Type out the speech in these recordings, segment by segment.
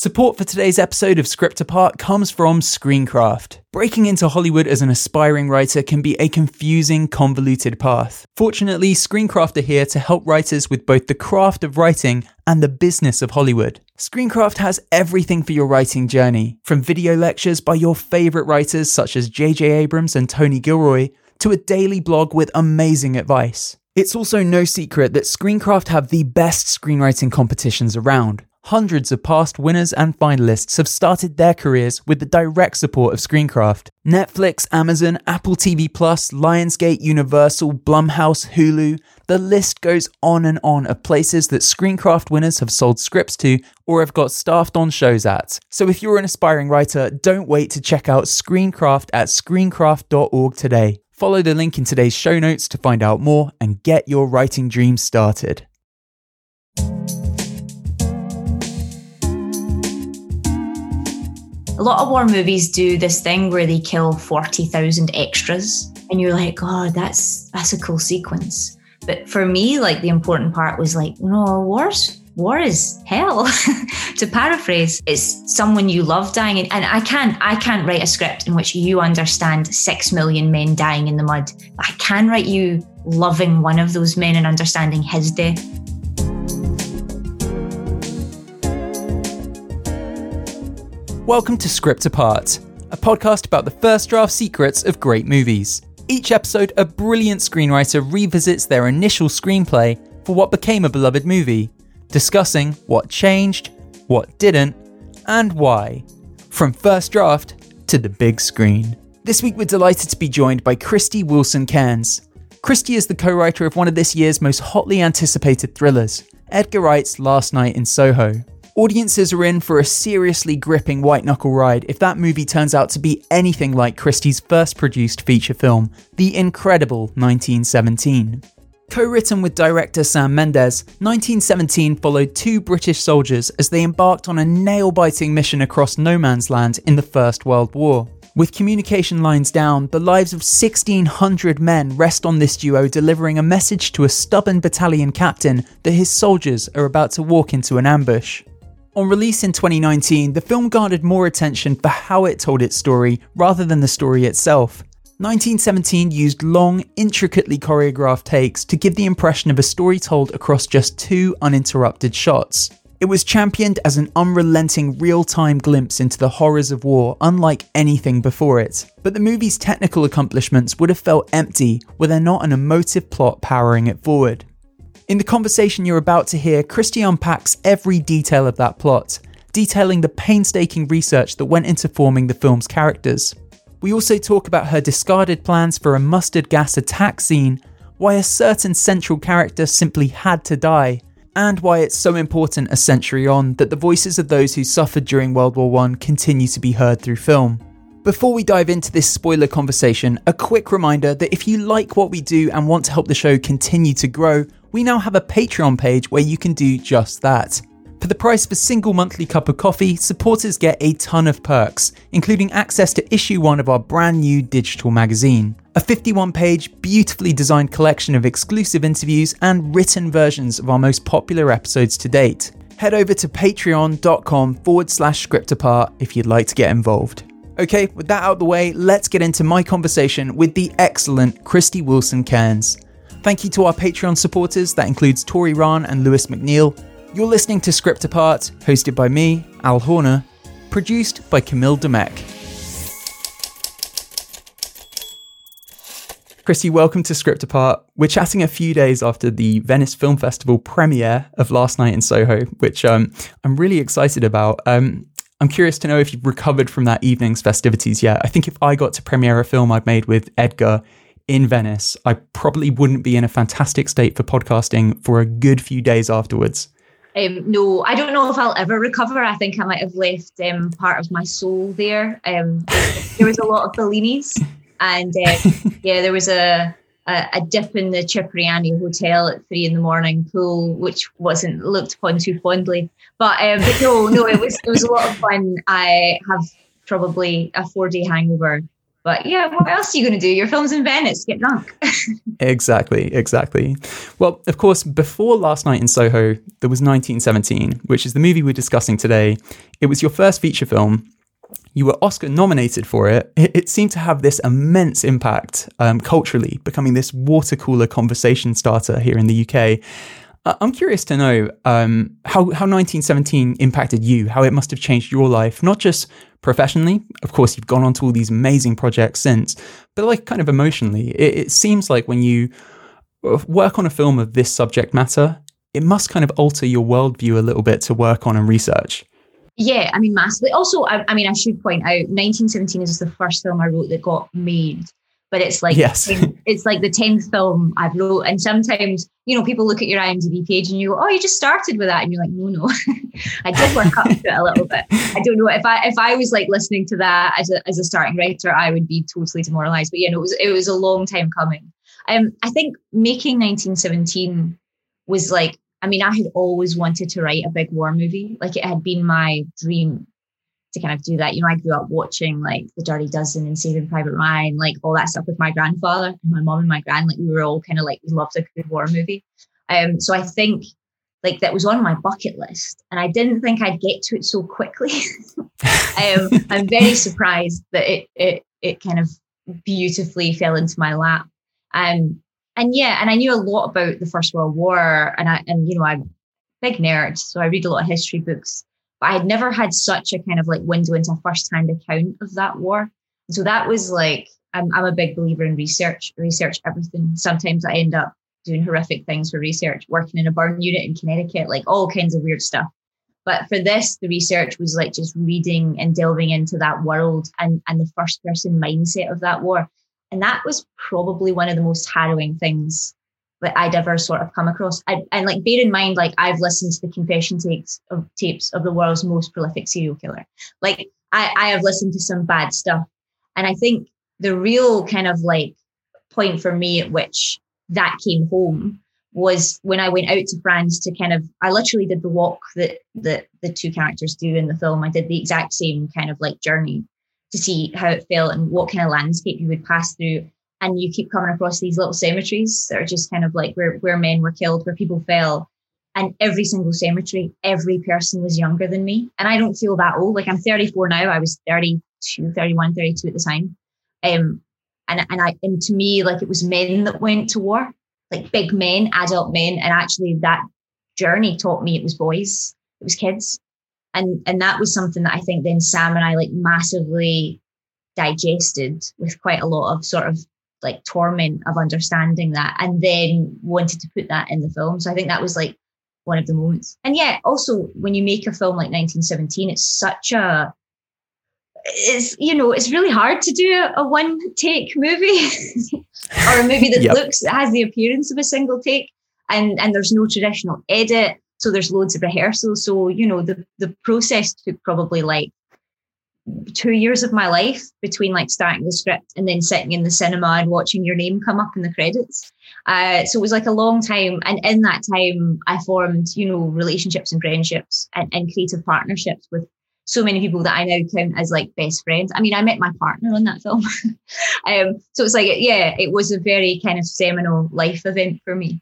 Support for today's episode of Script Apart comes from ScreenCraft. Breaking into Hollywood as an aspiring writer can be a confusing, convoluted path. Fortunately, ScreenCraft are here to help writers with both the craft of writing and the business of Hollywood. ScreenCraft has everything for your writing journey, from video lectures by your favourite writers such as J.J. Abrams and Tony Gilroy, to a daily blog with amazing advice. It's also no secret that ScreenCraft have the best screenwriting competitions around. Hundreds of past winners and finalists have started their careers with the direct support of ScreenCraft. Netflix, Amazon, Apple TV+, Lionsgate, Universal, Blumhouse, Hulu, the list goes on and on of places that ScreenCraft winners have sold scripts to or have got staffed on shows at. So if you're an aspiring writer, don't wait to check out ScreenCraft at screencraft.org today. Follow the link in today's show notes to find out more and get your writing dreams started. A lot of war movies do this thing where they kill 40,000 extras and you're like, oh, that's a cool sequence. But for me, like, the important part was like, no, war is hell. To paraphrase, it's someone you love dying. And I can't write a script in which you understand 6 million men dying in the mud. I can write you loving one of those men and understanding his death. Welcome to Script Apart, a podcast about the first draft secrets of great movies. Each episode, a brilliant screenwriter revisits their initial screenplay for what became a beloved movie, discussing what changed, what didn't, and why. From first draft to the big screen. This week we're delighted to be joined by Krysty Wilson-Cairns. Krysty is the co-writer of one of this year's most hotly anticipated thrillers, Edgar Wright's Last Night in Soho. Audiences are in for a seriously gripping white-knuckle ride if that movie turns out to be anything like Krysty's first-produced feature film, the incredible 1917. Co-written with director Sam Mendes, 1917 followed two British soldiers as they embarked on a nail-biting mission across No Man's Land in the First World War. With communication lines down, the lives of 1,600 men rest on this duo delivering a message to a stubborn battalion captain that his soldiers are about to walk into an ambush. On release in 2019, the film garnered more attention for how it told its story rather than the story itself. 1917 used long, intricately choreographed takes to give the impression of a story told across just two uninterrupted shots. It was championed as an unrelenting real-time glimpse into the horrors of war, unlike anything before it. But the movie's technical accomplishments would have felt empty were there not an emotive plot powering it forward. In the conversation you're about to hear, Krysty unpacks every detail of that plot, detailing the painstaking research that went into forming the film's characters. We also talk about her discarded plans for a mustard gas attack scene, why a certain central character simply had to die, and why it's so important a century on that the voices of those who suffered during World War One continue to be heard through film. Before we dive into this spoiler conversation, a quick reminder that if you like what we do and want to help the show continue to grow, we now have a Patreon page where you can do just that. For the price of a single monthly cup of coffee, supporters get a ton of perks, including access to issue 1 of our brand new digital magazine, a 51-page, beautifully designed collection of exclusive interviews and written versions of our most popular episodes to date. Head over to patreon.com/scriptapart if you'd like to get involved. Okay, with that out of the way, let's get into my conversation with the excellent Krysty Wilson-Cairns. Thank you to our Patreon supporters, that includes Tori Rahn and Lewis McNeil. You're listening to Script Apart, hosted by me, Al Horner, produced by Camille Demeck. Krysty, welcome to Script Apart. We're chatting a few days after the Venice Film Festival premiere of Last Night in Soho, which I'm really excited about. I'm curious to know if you've recovered from that evening's festivities yet. I think if I got to premiere a film I'd made with Edgar in Venice, I probably wouldn't be in a fantastic state for podcasting for a good few days afterwards. No, I don't know if I'll ever recover. I think I might have left part of my soul there. There was a lot of Bellinis, and there was a dip in the Cipriani Hotel at 3 a.m. pool, which wasn't looked upon too fondly. But no, it was a lot of fun. I have probably a 4-day hangover. But yeah, what else are you going to do? Your film's in Venice. Get drunk. Exactly. Well, of course, before Last Night in Soho, there was 1917, which is the movie we're discussing today. It was your first feature film. You were Oscar nominated for it. It seemed to have this immense impact culturally, becoming this water cooler conversation starter here in the UK. I'm curious to know how 1917 impacted you, how it must have changed your life, not just professionally. Of course, you've gone on to all these amazing projects since, but like kind of emotionally. It seems like when you work on a film of this subject matter, it must kind of alter your worldview a little bit to work on and research. Yeah, I mean, massively. Also, I mean, I should point out, 1917 is the first film I wrote that got made. But it's like, yes. It's like the 10th film I've wrote. And sometimes, you know, people look at your IMDb page and you go, oh, you just started with that. And you're like, no, I did work up to it a little bit. I don't know if I was like listening to that as a starting writer, I would be totally demoralized. But, you know, it was a long time coming. I think making 1917 was like, I mean, I had always wanted to write a big war movie. Like it had been my dream to kind of do that. You know, I grew up watching like The Dirty Dozen and Saving Private Ryan, like all that stuff with my grandfather and my mom and my gran. Like we were all kind of like, we loved a good war movie. So I think like that was on my bucket list and I didn't think I'd get to it so quickly. I'm very surprised that it kind of beautifully fell into my lap. And yeah, and I knew a lot about the First World War and you know, I'm a big nerd, so I read a lot of history books. But I had never had such a kind of like window into a first-hand account of that war. And so that was like, I'm a big believer in research everything. Sometimes I end up doing horrific things for research, working in a burn unit in Connecticut, like all kinds of weird stuff. But for this, the research was like just reading and delving into that world and the first-person mindset of that war. And that was probably one of the most harrowing things that I'd ever sort of come across. And like, bear in mind, like I've listened to the confession tapes of the world's most prolific serial killer. Like I have listened to some bad stuff. And I think the real kind of like point for me at which that came home was when I went out to France to kind of, I literally did the walk that the two characters do in the film. I did the exact same kind of like journey to see how it felt and what kind of landscape you would pass through. And you keep coming across these little cemeteries that are just kind of like where men were killed, where people fell. And every single cemetery, every person was younger than me. And I don't feel that old. Like I'm 34 now. I was 32, 31, 32 at the time. And to me, like it was men that went to war, like big men, adult men. And actually that journey taught me it was boys, it was kids. And that was something that I think then Sam and I like massively digested with quite a lot of sort of like torment of understanding that, and then wanted to put that in the film. So I think that was like one of the moments. And yeah, also when you make a film like 1917, it's really hard to do a one take movie or a movie that has the appearance of a single take, and there's no traditional edit. So there's loads of rehearsals. So, you know, the process took probably like 2 years of my life between like starting the script and then sitting in the cinema and watching your name come up in the credits. So it was like a long time. And in that time, I formed, you know, relationships and friendships and creative partnerships with so many people that I now count as like best friends. I mean, I met my partner on that film. So it's like, yeah, it was a very kind of seminal life event for me.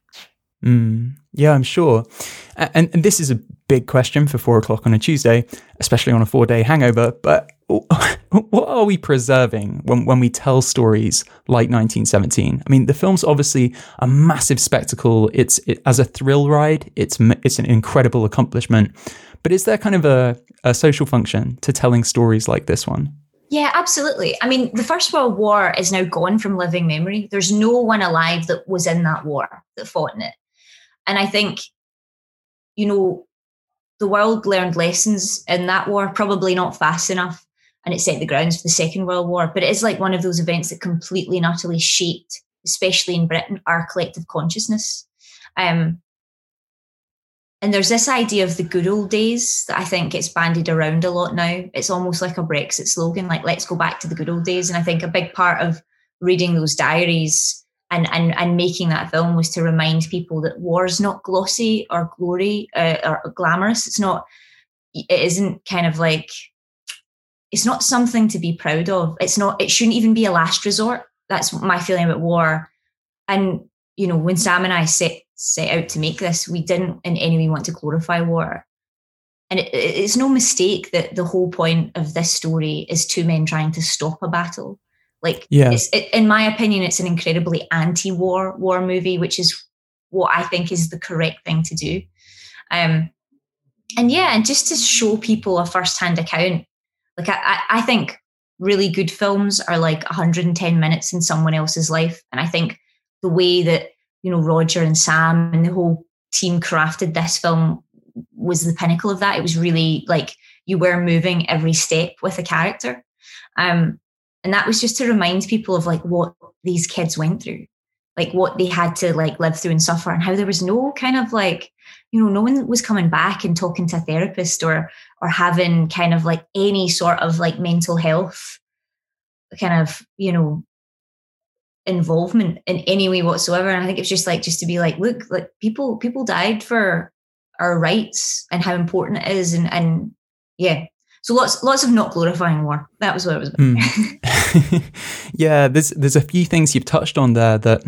Yeah, I'm sure. And this is a big question for 4:00 on a Tuesday, especially on a 4-day hangover. But what are we preserving when we tell stories like 1917? I mean, the film's obviously a massive spectacle. It's as a thrill ride. It's an incredible accomplishment. But is there kind of a social function to telling stories like this one? Yeah, absolutely. I mean, the First World War is now gone from living memory. There's no one alive that was in that war, that fought in it. And I think, you know, the world learned lessons in that war, probably not fast enough. And it set the grounds for the Second World War. But it is like one of those events that completely and utterly shaped, especially in Britain, our collective consciousness. And there's this idea of the good old days that I think gets bandied around a lot now. It's almost like a Brexit slogan, like, let's go back to the good old days. And I think a big part of reading those diaries and making that film was to remind people that war is not glossy or glory or glamorous. It isn't kind of like it's not something to be proud of. It's not, it shouldn't even be a last resort. That's my feeling about war. And, you know, when Sam and I set out to make this, we didn't in any way want to glorify war. And it's no mistake that the whole point of this story is two men trying to stop a battle. Like, yeah. In my opinion, it's an incredibly anti-war war movie, which is what I think is the correct thing to do. And yeah, and just to show people a first-hand account, like I think really good films are like 110 minutes in someone else's life. And I think the way that, you know, Roger and Sam and the whole team crafted this film was the pinnacle of that. It was really like you were moving every step with a character. And that was just to remind people of like what these kids went through, like what they had to like live through and suffer, and how there was no kind of like, you know, no one was coming back and talking to a therapist or having kind of like any sort of like mental health kind of, you know, involvement in any way whatsoever. And I think it's just like, just to be like, look, like people died for our rights and how important it is. And yeah, so lots of not glorifying war. That was what it was about. Yeah, there's a few things you've touched on there that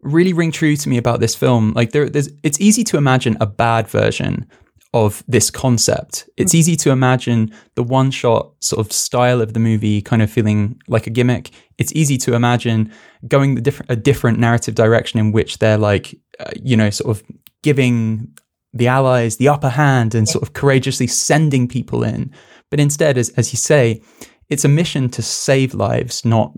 really ring true to me about this film. Like it's easy to imagine a bad version of this concept. It's easy to imagine the one-shot sort of style of the movie kind of feeling like a gimmick. It's easy to imagine going a different narrative direction in which they're like, you know, sort of giving the Allies the upper hand and sort of courageously sending people in. But instead, as you say, it's a mission to save lives, not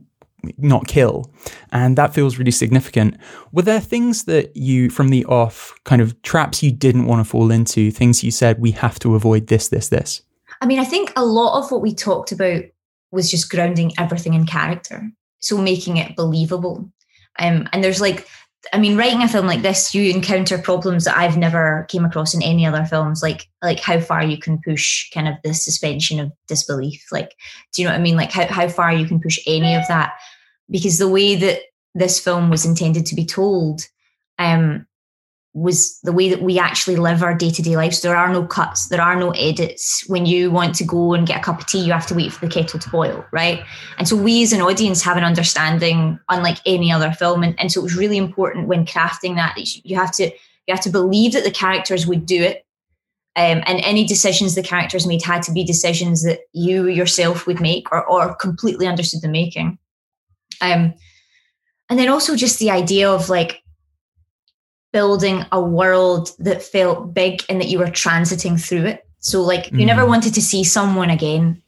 kill. And that feels really significant. Were there things that you, from the off, kind of traps you didn't want to fall into, things you said, we have to avoid this? I mean, I think a lot of what we talked about was just grounding everything in character. So making it believable. And there's like, I mean, writing a film like this, you encounter problems that I've never came across in any other films, like how far you can push kind of the suspension of disbelief. Like, do you know what I mean? Like how far you can push any of that, because the way that this film was intended to be told was the way that we actually live our day-to-day lives. There are no cuts. There are no edits. When you want to go and get a cup of tea, you have to wait for the kettle to boil, right? And so we as an audience have an understanding unlike any other film. And so it was really important when crafting that, you have to believe that the characters would do it. And any decisions the characters made had to be decisions that you yourself would make or completely understood the making. And then also just the idea of like, building a world that felt big and that you were transiting through it. So like you never wanted to see someone again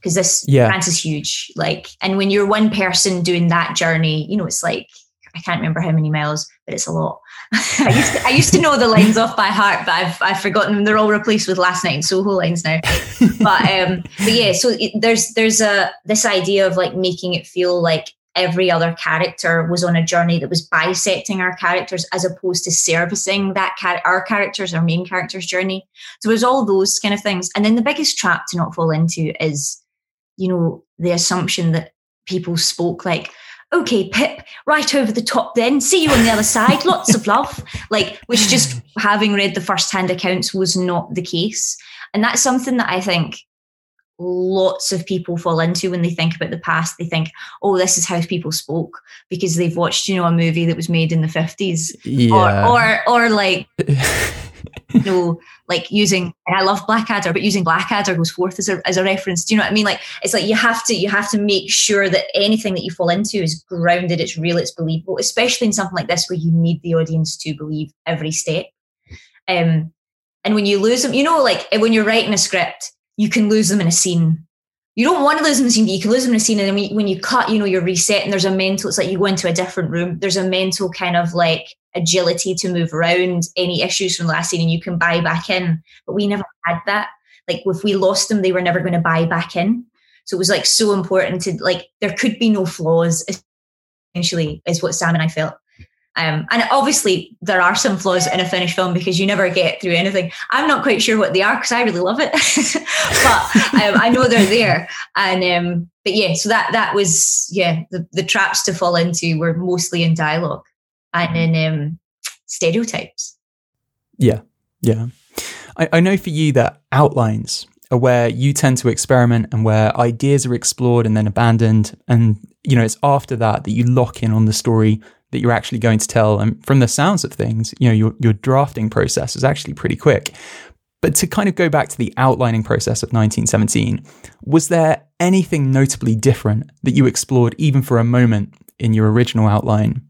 because France is huge. Like, and when you're one person doing that journey, you know, it's like, I can't remember how many miles, but it's a lot. I used to know the lines off by heart, but I've forgotten them. They're all replaced with Last Night in Soho lines now. But yeah, so there's this idea of like making it feel like every other character was on a journey that was bisecting our characters as opposed to servicing that our main character's journey. So it was all those kind of things. And then the biggest trap to not fall into is, you know, the assumption that people spoke like, okay, Pip, right over the top then, see you on the other side, lots of love. Like, which just having read the first-hand accounts was not the case. And that's something that I think lots of people fall into when they think about the past. They think, oh, this is how people spoke because they've watched, you know, a movie that was made in the 50s. Yeah. Or like, you know, like using, and I love Blackadder, but using Blackadder goes forth as a reference. Do you know what I mean? Like, it's like you have to make sure that anything that you fall into is grounded, it's real, it's believable, especially in something like this where you need the audience to believe every step. And when you lose them, you know, like when you're writing a script, you can lose them in a scene. You don't want to lose them in a scene, but you can lose them in a scene. And then when you cut, you know, you're reset and there's a mental, it's like you go into a different room. There's a mental kind of like agility to move around any issues from the last scene and you can buy back in. But we never had that. Like if we lost them, they were never going to buy back in. So it was like so important to like, there could be no flaws essentially is what Sam and I felt. And obviously there are some flaws in a finished film because you never get through anything. I'm not quite sure what they are because I really love it, but I know they're there. And but yeah, so that was the traps to fall into were mostly in dialogue and in stereotypes. Yeah, I know for you that outlines are where you tend to experiment and where ideas are explored and then abandoned. And, you know, it's after that that you lock in on the story that you're actually going to tell. And from the sounds of things, you know, your drafting process is actually pretty quick. But to kind of go back to the outlining process of 1917, was there anything notably different that you explored even for a moment in your original outline?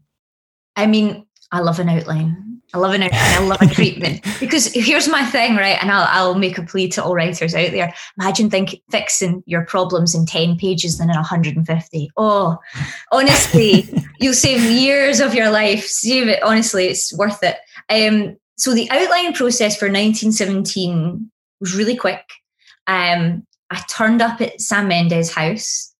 I mean, I love an outline. I love an outline. I love a treatment. Because here's my thing, right? And I'll make a plea to all writers out there. Imagine fixing your problems in 10 pages than in 150. Oh, honestly, you'll save years of your life. Save it. Honestly, it's worth it. So the outline process for 1917 was really quick. I turned up at Sam Mendes' house.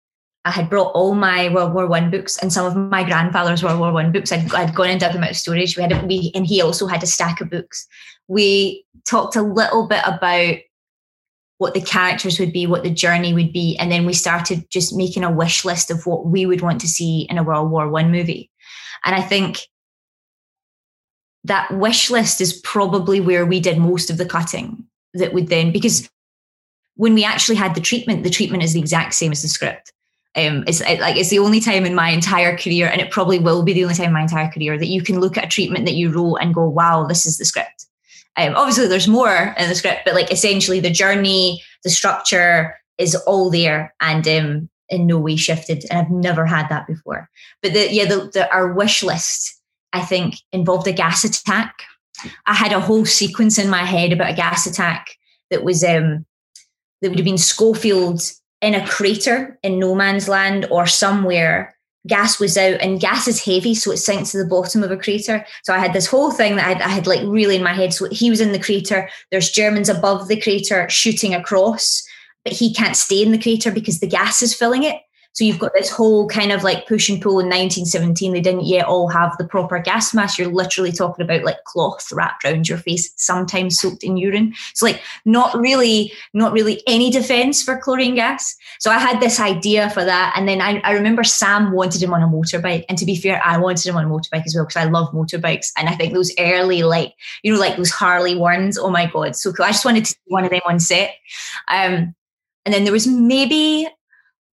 I had brought all my World War One books and some of my grandfather's World War One books. I'd gone and dug them out of storage. And he also had a stack of books. We talked a little bit about what the characters would be, what the journey would be, and then we started just making a wish list of what we would want to see in a World War One movie. And I think that wish list is probably where we did most of the cutting that would then, because when we actually had the treatment is the exact same as the script. It's the only time in my entire career, and it probably will be the only time in my entire career, that you can look at a treatment that you wrote and go, wow, this is the script. Obviously, there's more in the script, but like essentially the journey, the structure is all there and in no way shifted. And I've never had that before. But our wish list, I think, involved a gas attack. I had a whole sequence in my head about a gas attack that was that would have been Schofield in a crater in No Man's Land or somewhere. Gas was out, and gas is heavy, so it sinks to the bottom of a crater. So I had this whole thing that I had like really in my head. So he was in the crater. There's Germans above the crater shooting across, but he can't stay in the crater because the gas is filling it. So you've got this whole kind of like push and pull. In 1917, they didn't yet all have the proper gas mask. You're literally talking about like cloth wrapped around your face, sometimes soaked in urine. So like not really any defense for chlorine gas. So I had this idea for that. And then I remember Sam wanted him on a motorbike. And to be fair, I wanted him on a motorbike as well, because I love motorbikes. And I think those early, like, you know, like those Harley ones. Oh my God, so cool. I just wanted to see one of them on set. And then there was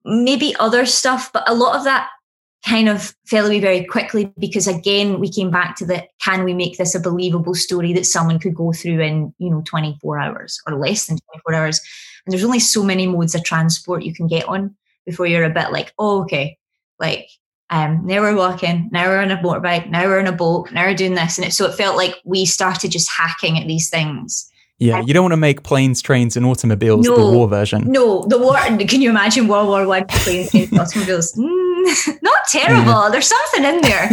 maybe other stuff, but a lot of that kind of fell away very quickly, because again, we came back to the, can we make this a believable story that someone could go through in, you know, 24 hours or less than 24 hours? And there's only so many modes of transport you can get on before you're a bit like, oh, okay, like, now we're walking, now we're on a motorbike, now we're on a boat, now we're doing this. And so it felt like we started just hacking at these things. Yeah, you don't want to make planes, trains, and automobiles the war version. No, the war. Can you imagine World War One planes, trains, and automobiles? Not terrible. Mm. There's something in there.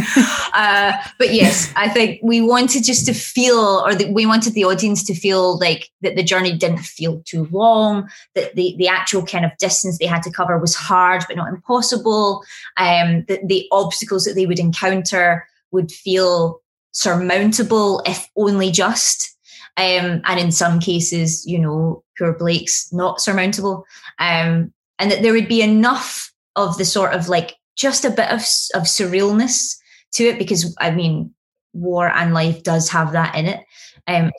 But yes, I think we wanted just to feel, or we wanted the audience to feel like that the journey didn't feel too long, that the actual kind of distance they had to cover was hard but not impossible, that the obstacles that they would encounter would feel surmountable, if only just. And in some cases, you know, poor Blake's not surmountable. And that there would be enough of the sort of like just a bit of surrealness to it, because, I mean, war and life does have that in it,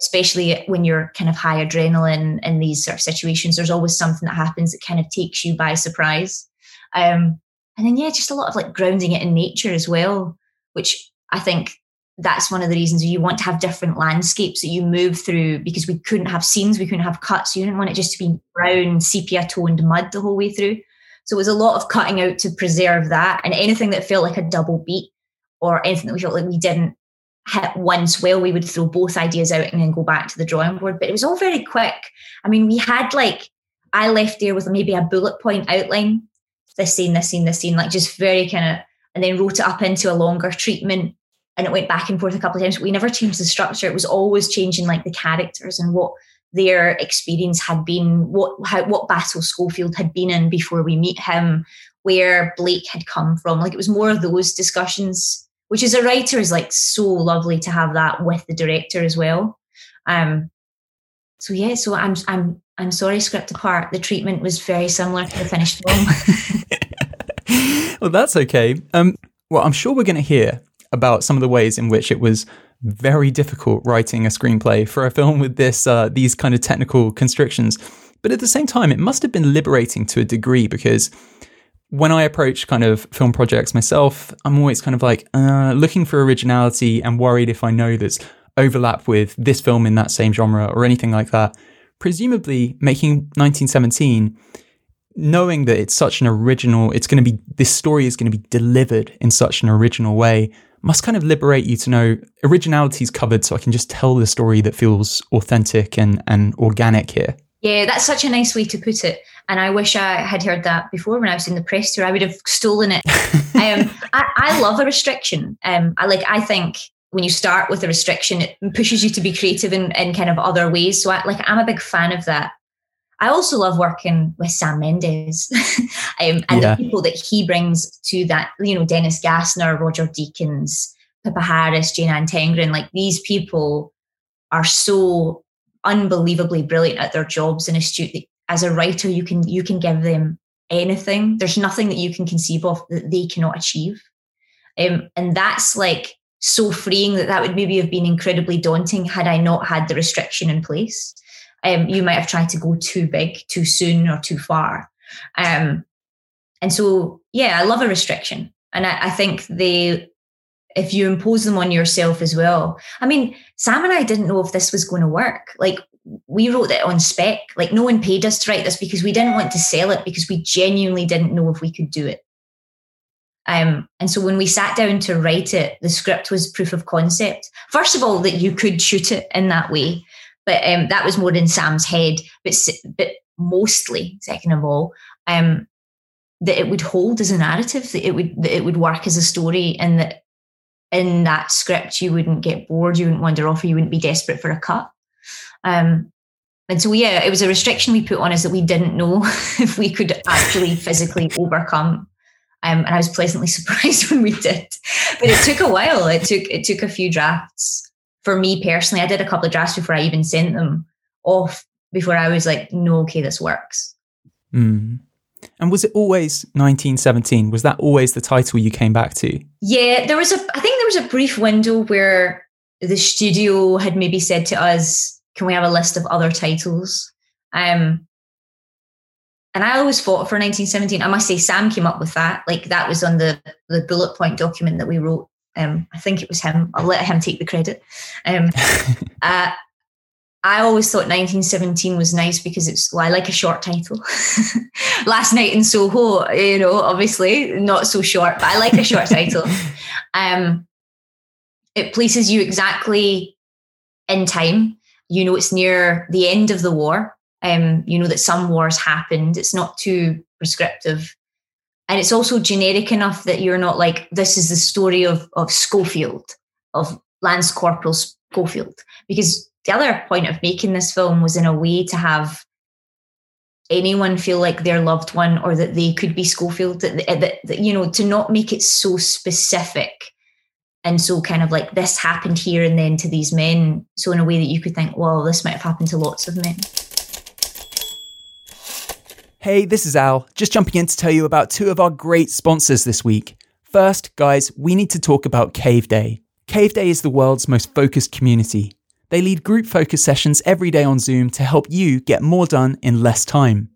especially when you're kind of high adrenaline in these sort of situations. There's always something that happens that kind of takes you by surprise. And then, yeah, just a lot of like grounding it in nature as well, which I think that's one of the reasons you want to have different landscapes that you move through, because we couldn't have scenes, we couldn't have cuts. You didn't want it just to be brown, sepia-toned mud the whole way through. So it was a lot of cutting out to preserve that, and anything that felt like a double beat or anything that we felt like we didn't hit once well, we would throw both ideas out and then go back to the drawing board. But it was all very quick. I mean, we had like, I left there with maybe a bullet point outline, this scene, like just very kind of, and then wrote it up into a longer treatment. And it went back and forth a couple of times. We never changed the structure. It was always changing like the characters and what their experience had been, what battle Schofield had been in before we meet him, where Blake had come from. Like, it was more of those discussions, which as a writer is like so lovely to have that with the director as well. So I'm sorry, Script Apart. The treatment was very similar to the finished film. Well, that's okay. Well, I'm sure we're going to hear about some of the ways in which it was very difficult writing a screenplay for a film with these kind of technical constrictions. But at the same time, it must have been liberating to a degree, because when I approach kind of film projects myself, I'm always kind of like looking for originality and worried if I know there's overlap with this film in that same genre or anything like that. Presumably making 1917, knowing that it's such an original, it's going to be, this story is going to be delivered in such an original way, must kind of liberate you to know originality is covered, so I can just tell the story that feels authentic and organic here. Yeah, that's such a nice way to put it. And I wish I had heard that before when I was in the press tour. I would have stolen it. I love a restriction. I think when you start with a restriction, it pushes you to be creative in kind of other ways. So I'm a big fan of that. I also love working with Sam Mendes and the people that he brings to that, you know, Dennis Gassner, Roger Deakins, Pippa Harris, Jane Ann Tengren, like these people are so unbelievably brilliant at their jobs and astute that as a writer, you can give them anything. There's nothing that you can conceive of that they cannot achieve. And that's like so freeing that would maybe have been incredibly daunting had I not had the restriction in place. You might have tried to go too big, too soon, or too far. I love a restriction. And I think if you impose them on yourself as well. I mean, Sam and I didn't know if this was going to work. Like, we wrote it on spec. Like, no one paid us to write this because we didn't want to sell it, because we genuinely didn't know if we could do it. And so when we sat down to write it, the script was proof of concept. First of all, that you could shoot it in that way. But that was more in Sam's head. But mostly, second of all, that it would hold as a narrative, that it would work as a story, and that in that script you wouldn't get bored, you wouldn't wander off, or you wouldn't be desperate for a cut. And so it was a restriction we put on us that we didn't know if we could actually physically overcome. And I was pleasantly surprised when we did. But it took a while. It took a few drafts. For me personally, I did a couple of drafts before I even sent them off, before I was like, no, okay, this works. Mm. And was it always 1917? Was that always the title you came back to? Yeah, I think there was a brief window where the studio had maybe said to us, can we have a list of other titles? And I always fought for 1917. I must say Sam came up with that. Like, that was on the bullet point document that we wrote. I think it was him. I'll let him take the credit. I always thought 1917 was nice because I like a short title. Last Night in Soho, you know, obviously not so short, but I like a short title. It places you exactly in time. You know, it's near the end of the war. You know that some wars happened. It's not too prescriptive. And it's also generic enough that you're not like, this is the story of Schofield, of Lance Corporal Schofield. Because the other point of making this film was in a way to have anyone feel like their loved one or that they could be Schofield, that you know, to not make it so specific and so kind of like this happened here and then to these men. So in a way that you could think, well, this might have happened to lots of men. Hey, this is Al, just jumping in to tell you about two of our great sponsors this week. First, guys, we need to talk about Cave Day. Cave Day is the world's most focused community. They lead group focus sessions every day on Zoom to help you get more done in less time.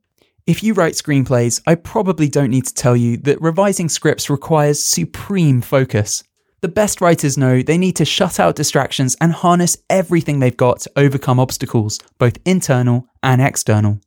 If you write screenplays, I probably don't need to tell you that revising scripts requires supreme focus. The best writers know they need to shut out distractions and harness everything they've got to overcome obstacles, both internal and external.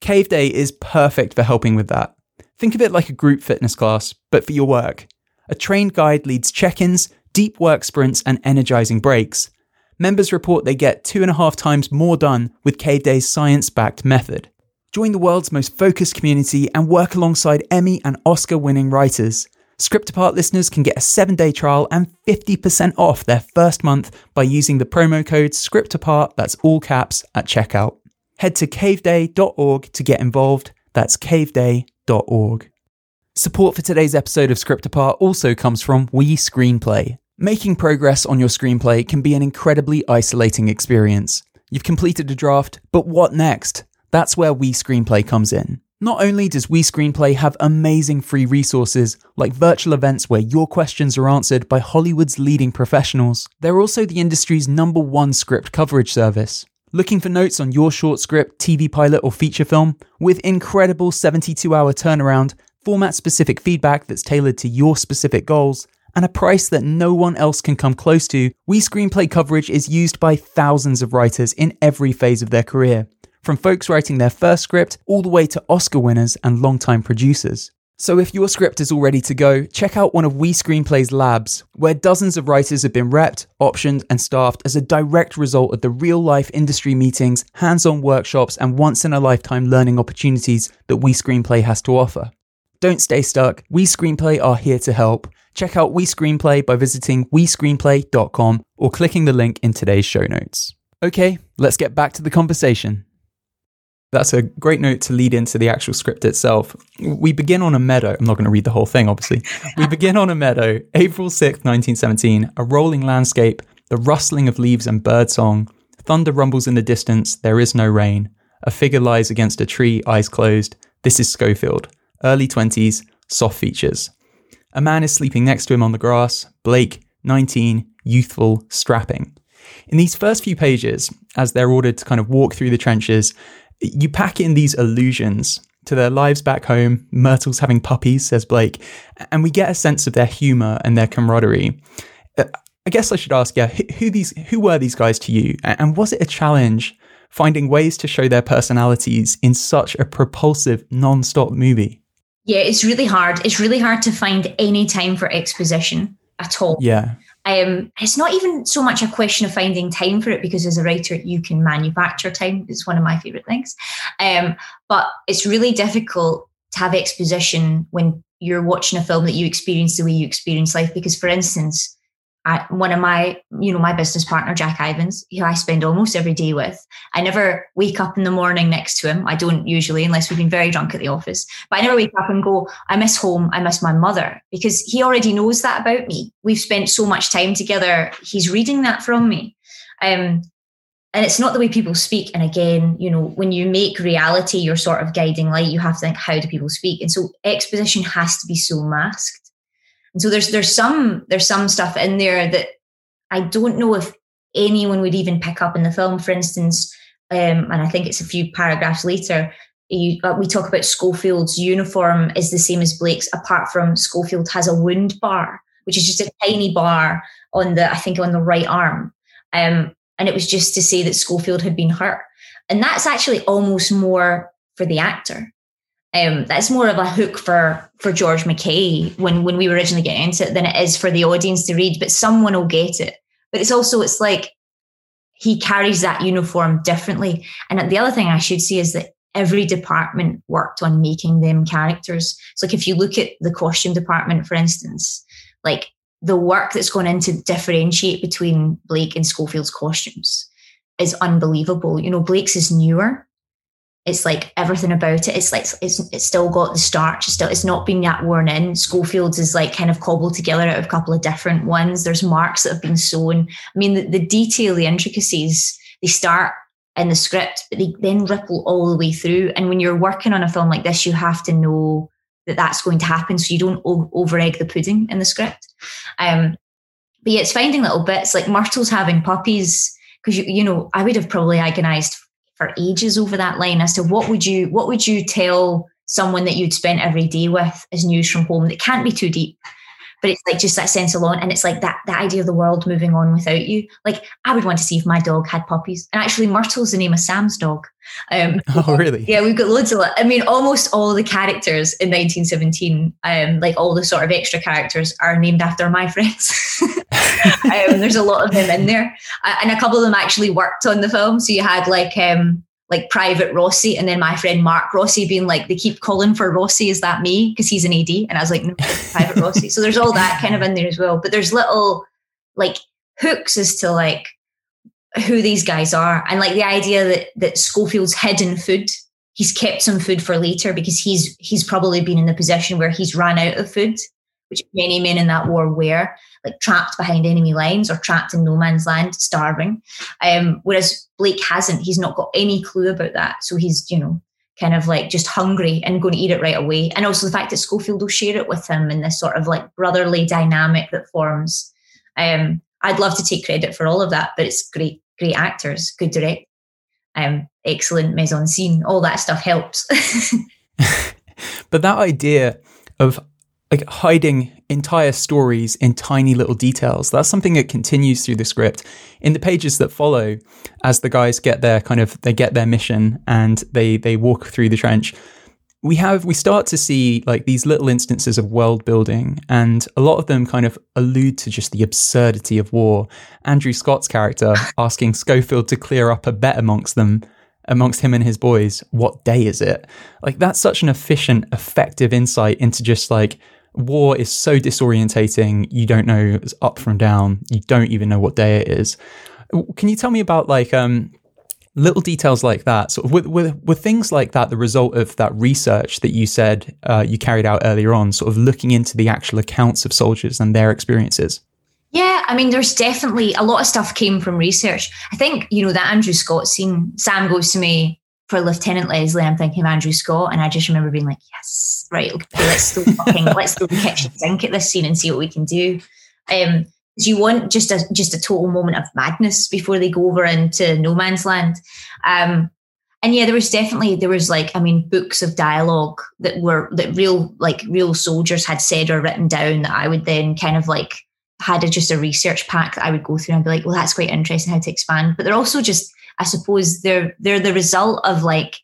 Cave Day is perfect for helping with that. Think of it like a group fitness class, but for your work. A trained guide leads check-ins, deep work sprints, and energizing breaks. Members report they get 2.5 times more done with Cave Day's science-backed method. Join the world's most focused community and work alongside Emmy and Oscar-winning writers. Script Apart listeners can get a 7-day trial and 50% off their first month by using the promo code Script Apart, that's all caps, at checkout. Head to caveday.org to get involved. That's caveday.org. Support for today's episode of Script Apart also comes from WeScreenplay. Making progress on your screenplay can be an incredibly isolating experience. You've completed a draft, but what next? That's where WeScreenplay comes in. Not only does WeScreenplay have amazing free resources like virtual events where your questions are answered by Hollywood's leading professionals, they're also the industry's number 1 script coverage service. Looking for notes on your short script, TV pilot, or feature film? With incredible 72-hour turnaround, format-specific feedback that's tailored to your specific goals, and a price that no one else can come close to, WeScreenplay coverage is used by thousands of writers in every phase of their career, from folks writing their first script all the way to Oscar winners and longtime producers. So if your script is all ready to go, check out one of WeScreenplay's labs, where dozens of writers have been repped, optioned, and staffed as a direct result of the real-life industry meetings, hands-on workshops, and once-in-a-lifetime learning opportunities that WeScreenplay has to offer. Don't stay stuck. WeScreenplay are here to help. Check out WeScreenplay by visiting WeScreenplay.com or clicking the link in today's show notes. Okay, let's get back to the conversation. That's a great note to lead into the actual script itself. We begin on a meadow. I'm not going to read the whole thing, obviously. We begin on a meadow, April 6th, 1917, a rolling landscape, the rustling of leaves and birdsong. Thunder rumbles in the distance. There is no rain. A figure lies against a tree, eyes closed. This is Schofield. Early 20s, soft features. A man is sleeping next to him on the grass. Blake, 19, youthful, strapping. In these first few pages, as they're ordered to kind of walk through the trenches, you pack in these allusions to their lives back home. Myrtle's having puppies, says Blake, and we get a sense of their humour and their camaraderie. I guess I should ask, who were these guys to you? And was it a challenge finding ways to show their personalities in such a propulsive, non-stop movie? Yeah, it's really hard. It's really hard to find any time for exposition at all. Yeah. It's not even so much a question of finding time for it, because as a writer, you can manufacture time. It's one of my favourite things. But it's really difficult to have exposition when you're watching a film that you experience the way you experience life. Because, for instance, one of my, my business partner, Jack Ivins, who I spend almost every day with, I never wake up in the morning next to him. I don't usually, unless we've been very drunk at the office, but I never wake up and go, I miss home. I miss my mother, because he already knows that about me. We've spent so much time together. He's reading that from me. And it's not the way people speak. And again, when you make reality your sort of guiding light, you have to think, how do people speak? And so exposition has to be so masked. And so there's some stuff in there that I don't know if anyone would even pick up in the film. For instance, and I think it's a few paragraphs later, we talk about Schofield's uniform is the same as Blake's, apart from Schofield has a wound bar, which is just a tiny bar on the right arm. And it was just to say that Schofield had been hurt. And that's actually almost more for the actor. That's more of a hook for George McKay when we were originally getting into it than it is for the audience to read, but someone will get it. But it's like he carries that uniform differently. And the other thing I should say is that every department worked on making them characters. So like if you look at the costume department, for instance, like the work that's gone into differentiate between Blake and Schofield's costumes is unbelievable. Blake's is newer. It's like everything about it. It's like it's still got the starch. It's not been that worn in. Schofield's is like kind of cobbled together out of a couple of different ones. There's marks that have been sewn. I mean, the detail, the intricacies, they start in the script, but they then ripple all the way through. And when you're working on a film like this, you have to know that that's going to happen, so you don't over-egg the pudding in the script. But yeah, it's finding little bits. Like Myrtle's having puppies, because I would have probably agonised for ages over that line as to what would you tell someone that you'd spent every day with as news from home that can't be too deep, but it's like just that sense alone. And it's like that idea of the world moving on without you. Like I would want to see if my dog had puppies. And actually Myrtle's the name of Sam's dog. Oh really? Yeah, we've got loads of almost all the characters in 1917, like all the sort of extra characters are named after my friends. There's a lot of them in there, and a couple of them actually worked on the film. So you had like Private Rossi, and then my friend Mark Rossi being like, they keep calling for Rossi, is that me? Because he's an AD. And I was like, no, Private Rossi. So there's all that kind of in there as well. But there's little like hooks as to like who these guys are, and like the idea that Schofield's hidden food. He's kept some food for later because he's probably been in the position where he's ran out of food, which many men in that war were, like trapped behind enemy lines or trapped in no man's land, starving. Whereas Blake hasn't. He's not got any clue about that. So he's, kind of like just hungry and going to eat it right away. And also the fact that Schofield will share it with him, and this sort of like brotherly dynamic that forms. I'd love to take credit for all of that, but it's great actors, good direct, excellent mise en scene, all that stuff helps. But that idea of like hiding entire stories in tiny little details, that's something that continues through the script in the pages that follow, as the guys get their kind of, they get their mission and they walk through the trench. We start to see like these little instances of world building, and a lot of them kind of allude to just the absurdity of war. Andrew Scott's character asking Schofield to clear up a bet amongst him and his boys, what day is it? Like, that's such an efficient, effective insight into just like, war is so disorientating. You don't know it's up from down. You don't even know what day it is. Can you tell me about like little details like that? Sort of were things like that the result of that research that you said you carried out earlier on, sort of looking into the actual accounts of soldiers and their experiences? Yeah, I mean, there's definitely a lot of stuff came from research. I think, you know, that Andrew Scott scene, Sam goes to me for Lieutenant Leslie, I'm thinking of Andrew Scott, and I just remember being like, yes, right, okay, let's throw the kitchen sink at this scene and see what we can do. So you want just a total moment of madness before they go over into No Man's Land. And yeah, there was like, I mean, books of dialogue that real soldiers had said or written down that I would then kind of like had a research pack that I would go through and be like, well, that's quite interesting how to expand. But they're also just, I suppose they're the result of like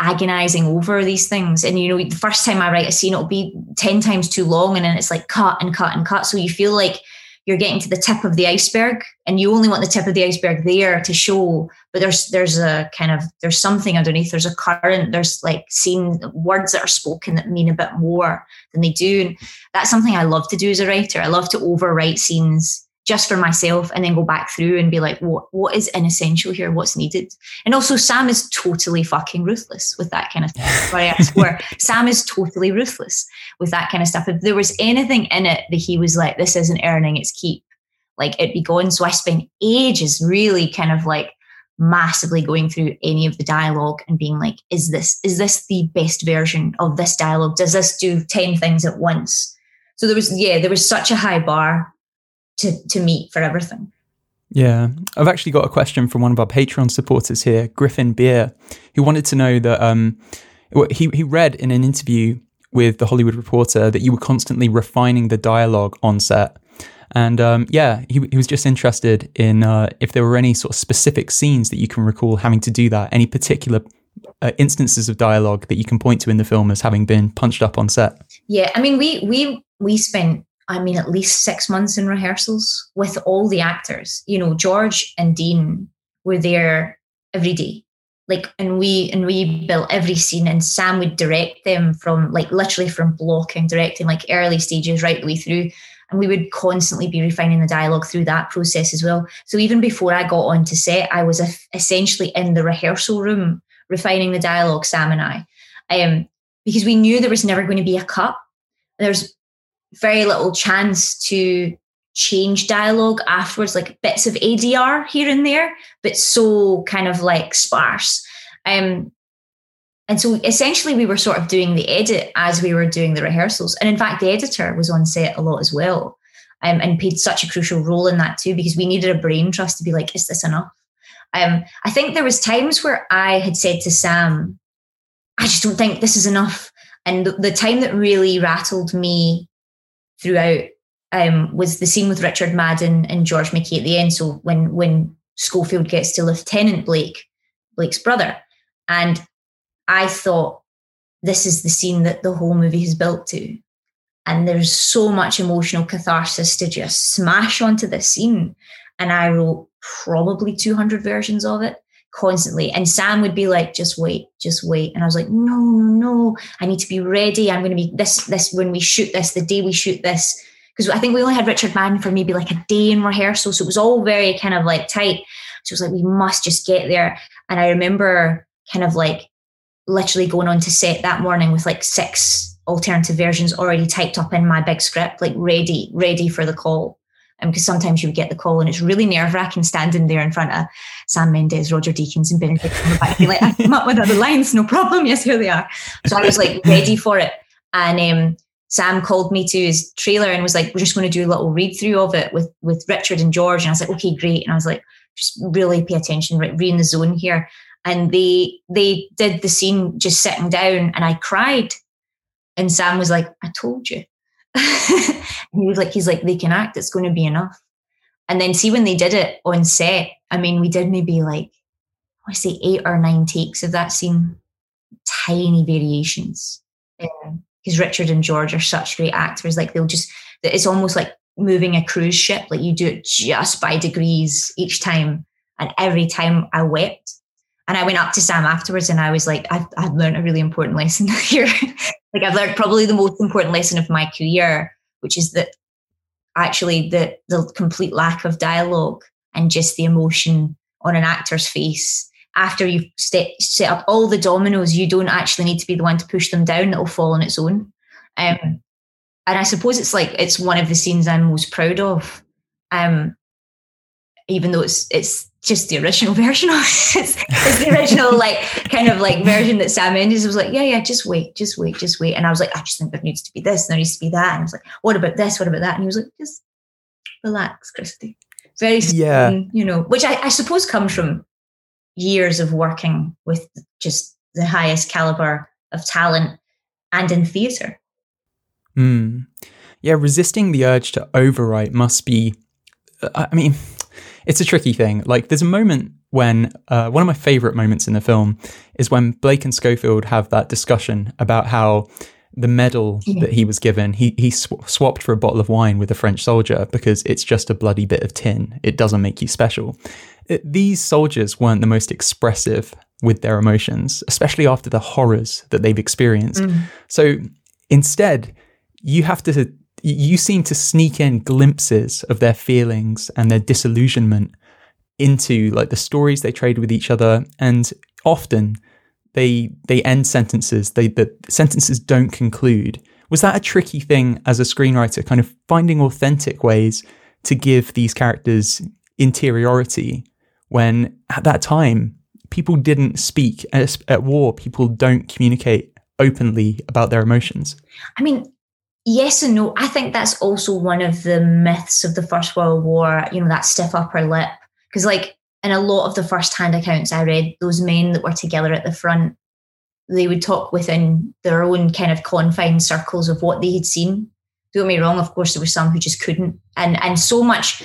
agonizing over these things. And, you know, the first time I write a scene, it'll be 10 times too long. And then it's like cut and cut and cut. So you feel like you're getting to the tip of the iceberg, and you only want the tip of the iceberg there to show. But there's something underneath. There's a current, there's like scene words that are spoken that mean a bit more than they do. And that's something I love to do as a writer. I love to overwrite scenes just for myself, and then go back through and be like, what is inessential here? What's needed? And also, Sam is totally fucking ruthless with that kind of stuff. I swear, Sam is totally ruthless with that kind of stuff. If there was anything in it that he was like, this isn't earning its keep, like, it'd be gone. So I spent ages really kind of like massively going through any of the dialogue and being like, is this the best version of this dialogue? Does this do 10 things at once? So there was such a high bar to meet for everything. Yeah. I've actually got a question from one of our Patreon supporters here, Griffin Beer, who wanted to know that he read in an interview with The Hollywood Reporter that you were constantly refining the dialogue on set. And he was just interested in if there were any sort of specific scenes that you can recall having to do that, any particular instances of dialogue that you can point to in the film as having been punched up on set. Yeah, I mean, we spent, I mean, at least 6 months in rehearsals with all the actors. You know, George and Dean were there every day. Like, and we built every scene, and Sam would direct them from like literally from blocking, directing like early stages right the way through. And we would constantly be refining the dialogue through that process as well. So even before I got onto set, I was essentially in the rehearsal room refining the dialogue, Sam and I, because we knew there was never going to be a cut. There's very little chance to change dialogue afterwards, like bits of ADR here and there, but so kind of like sparse. And so essentially we were sort of doing the edit as we were doing the rehearsals. And in fact, the editor was on set a lot as well, and played such a crucial role in that too, because we needed a brain trust to be like, is this enough? I think there was times where I had said to Sam, I just don't think this is enough. And the time that really rattled me throughout was the scene with Richard Madden and George McKay at the end. So when Schofield gets to Lieutenant Blake's brother, and I thought, this is the scene that the whole movie is built to, and there's so much emotional catharsis to just smash onto this scene. And I wrote probably 200 versions of it constantly, and Sam would be like, just wait, and I was like, no, I need to be ready. I'm going to be this when we shoot this, the day we shoot this, because I think we only had Richard Madden for maybe like a day in rehearsal, so it was all very kind of like tight. So it was like, we must just get there. And I remember kind of like literally going on to set that morning with like 6 alternative versions already typed up in my big script, like ready for the call. Because sometimes you would get the call, and it's really nerve-wracking standing there in front of Sam Mendes, Roger Deakins, and Benedict Cumberbatch, being like, I came up with other lines, no problem. Yes, here they are. So I was like ready for it. And Sam called me to his trailer and was like, we're just going to do a little read-through of it with Richard and George. And I was like, okay, great. And I was like, just really pay attention, right? Be in the zone here. And they did the scene just sitting down, and I cried. And Sam was like, I told you. And he was like, they can act, it's going to be enough. And then see when they did it on set, I mean, we did maybe like, I want to say 8 or 9 takes of that scene, tiny variations. Because Richard and George are such great actors, like they'll just, it's almost like moving a cruise ship, like you do it just by degrees each time. And every time I wept. And I went up to Sam afterwards and I was like, I've learned a really important lesson here. Like I've learned probably the most important lesson of my career, which is that actually the complete lack of dialogue and just the emotion on an actor's face. After you've set up all the dominoes, you don't actually need to be the one to push them down. It'll fall on its own. And I suppose it's like, it's one of the scenes I'm most proud of. Even though it's just the original version of it. It's the original like kind of like version that Sam Mendes was like, yeah, just wait. And I was like, I just think there needs to be this, and there needs to be that. And I was like, what about this? What about that? And he was like, just relax, Krysty. Very soon, which I suppose comes from years of working with just the highest caliber of talent and in theatre. Mm. Yeah, resisting the urge to overwrite must be, I mean, it's a tricky thing. Like there's a moment when one of my favorite moments in the film is when Blake and Schofield have that discussion about how the medal that he was given, he swapped for a bottle of wine with a French soldier because it's just a bloody bit of tin. It doesn't make you special. These soldiers weren't the most expressive with their emotions, especially after the horrors that they've experienced. Mm. So instead, you seem to sneak in glimpses of their feelings and their disillusionment into like the stories they trade with each other. And often they end sentences. The sentences don't conclude. Was that a tricky thing as a screenwriter, kind of finding authentic ways to give these characters interiority when at that time people didn't speak? At war, people don't communicate openly about their emotions. I mean, yes and no. I think that's also one of the myths of the First World War, that stiff upper lip. Because like in a lot of the first-hand accounts I read, those men that were together at the front, they would talk within their own kind of confined circles of what they had seen. Don't get me wrong, of course, there were some who just couldn't. And so much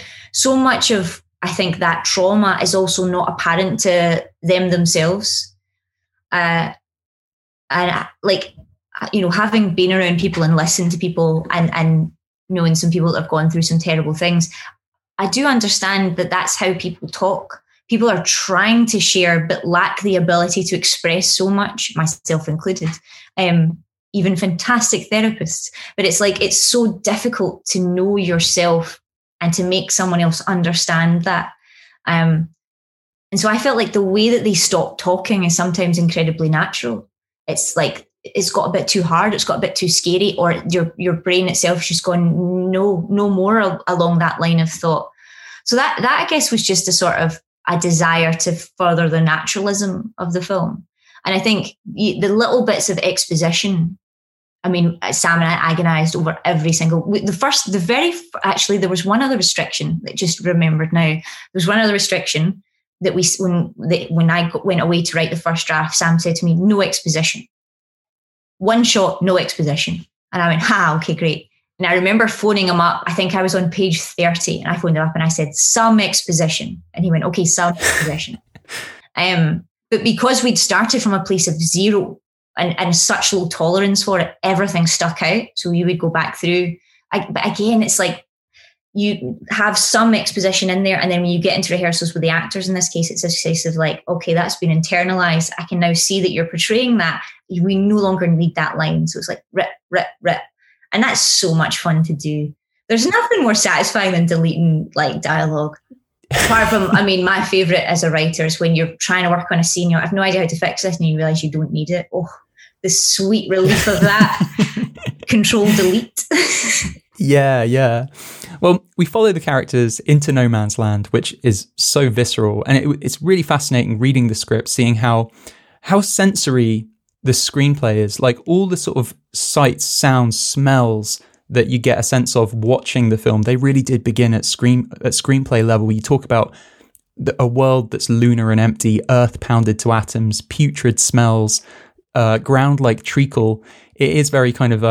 of, I think, that trauma is also not apparent to them themselves. Having been around people and listened to people and knowing some people that have gone through some terrible things, I do understand that that's how people talk. People are trying to share but lack the ability to express so much, myself included, even fantastic therapists. But it's like it's so difficult to know yourself and to make someone else understand that. And so I felt like the way that they stop talking is sometimes incredibly natural. It's like, it's got a bit too hard, it's got a bit too scary, or your brain itself is just going no more along that line of thought. So that I guess was just a sort of a desire to further the naturalism of the film. And I think the little bits of exposition, I mean, Sam and I agonized over every single, actually there was one other restriction that just remembered now. There was one other restriction that when I went away to write the first draft, Sam said to me, no exposition. One shot, no exposition. And I went, okay, great. And I remember phoning him up. I think I was on page 30 and I phoned him up and I said, some exposition. And he went, okay, some exposition. But because we'd started from a place of zero and such low tolerance for it, everything stuck out. So you would go back through. But again, it's like you have some exposition in there. And then when you get into rehearsals with the actors, in this case, it's a case of like, okay, that's been internalized. I can now see that you're portraying that. We no longer need that line. So it's like rip. And that's so much fun to do. There's nothing more satisfying than deleting like dialogue. Apart from, I mean, my favorite as a writer is when you're trying to work on a scene, I have no idea how to fix this, and you realize you don't need it. Oh, the sweet relief of that. Control delete. Yeah. Well, we follow the characters into No Man's Land, which is so visceral. And it's really fascinating reading the script, seeing how sensory the screenplay is, like all the sort of sights, sounds, smells that you get a sense of watching the film. They really did begin at screenplay level. You talk about a world that's lunar and empty, earth pounded to atoms, putrid smells, ground like treacle. It is very kind of,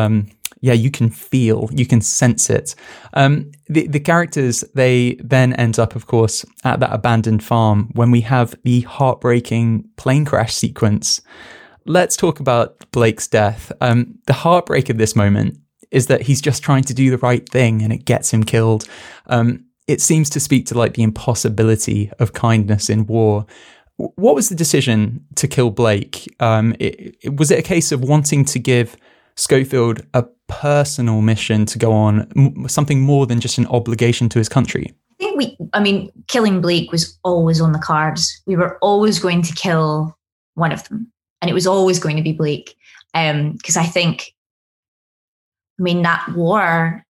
you can feel, you can sense it. The characters, they then end up, of course, at that abandoned farm when we have the heartbreaking plane crash sequence. Let's talk about Blake's death. The heartbreak of this moment is that he's just trying to do the right thing and it gets him killed. It seems to speak to like the impossibility of kindness in war. What was the decision to kill Blake? Was it a case of wanting to give Schofield a personal mission to go on, something more than just an obligation to his country? I mean, killing Blake was always on the cards. We were always going to kill one of them, and it was always going to be Blake. Because that war,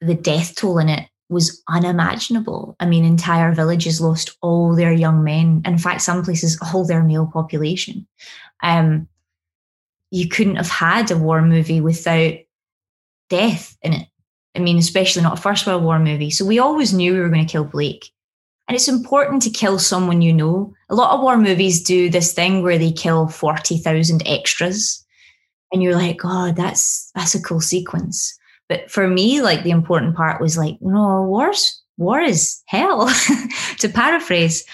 the death toll in it was unimaginable. I mean, entire villages lost all their young men. In fact, some places, all their male population. You couldn't have had a war movie without death in it. I mean, especially not a First World War movie. So we always knew we were going to kill Blake. And it's important to kill someone you know. A lot of war movies do this thing where they kill 40,000 extras. And you're like, oh, that's a cool sequence. But for me, the important part was no, war is hell, to paraphrase.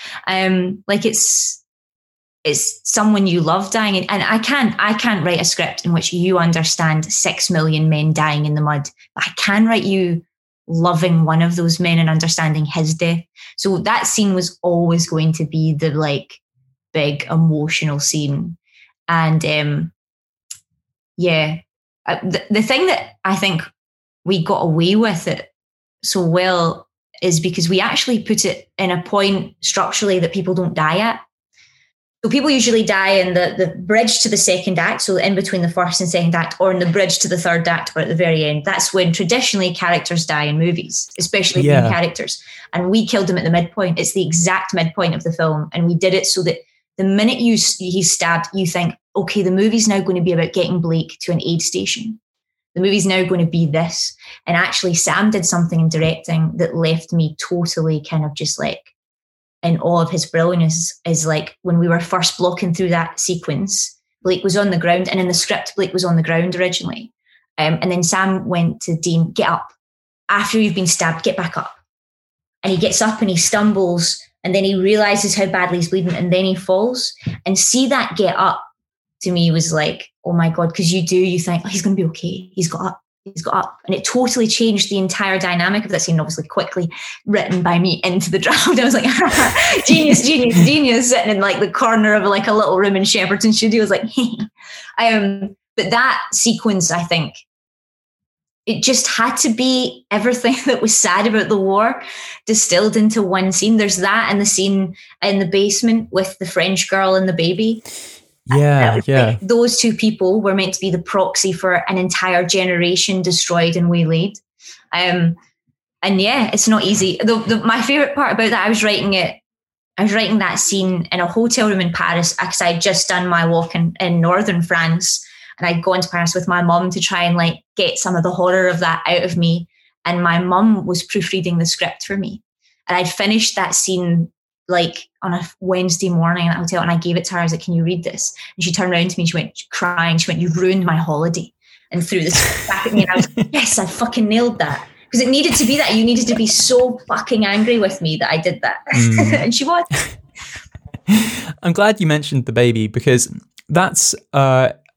It's someone you love dying. And I can't write a script in which you understand 6 million men dying in the mud. But I can write you loving one of those men and understanding his death. So that scene was always going to be the big emotional scene. And the thing that I think we got away with it so well is because we actually put it in a point structurally that people don't die at. So people usually die in the bridge to the second act, so in between the first and second act, or in the bridge to the third act, or at the very end. That's when traditionally characters die in movies, especially main characters. And we killed them at the midpoint. It's the exact midpoint of the film. And we did it so that the minute he's stabbed, you think, okay, the movie's now going to be about getting Blake to an aid station. The movie's now going to be this. And actually, Sam did something in directing that left me totally kind of just in awe of his brilliance, is when we were first blocking through that sequence, Blake was on the ground, and in the script, Blake was on the ground originally. And then Sam went to Dean, get up. After you've been stabbed, get back up. And he gets up and he stumbles, and then he realizes how badly he's bleeding, and then he falls. And see that get up, to me, was oh my God, because you think, oh, he's going to be okay. He's got up. And it totally changed the entire dynamic of that scene, obviously quickly written by me into the draft. I was genius, sitting in the corner of a little room in Shepperton Studio. I was but that sequence, I think, it just had to be everything that was sad about the war distilled into one scene. There's that and the scene in the basement with the French girl and the baby. Yeah. Those two people were meant to be the proxy for an entire generation destroyed and waylaid. It's not easy. My favorite part about that, I was writing that scene in a hotel room in Paris because I'd just done my walk in northern France, and I'd gone to Paris with my mum to try and get some of the horror of that out of me. And my mum was proofreading the script for me, and I'd finished that scene on a Wednesday morning in that hotel, and I gave it to her. I was like, can you read this? And she turned around to me, and she went crying, you ruined my holiday, and threw this back at me, and I was like, yes, I fucking nailed that, because it needed to be that. You needed to be so fucking angry with me that I did that. And she was. I'm glad you mentioned the baby, because that's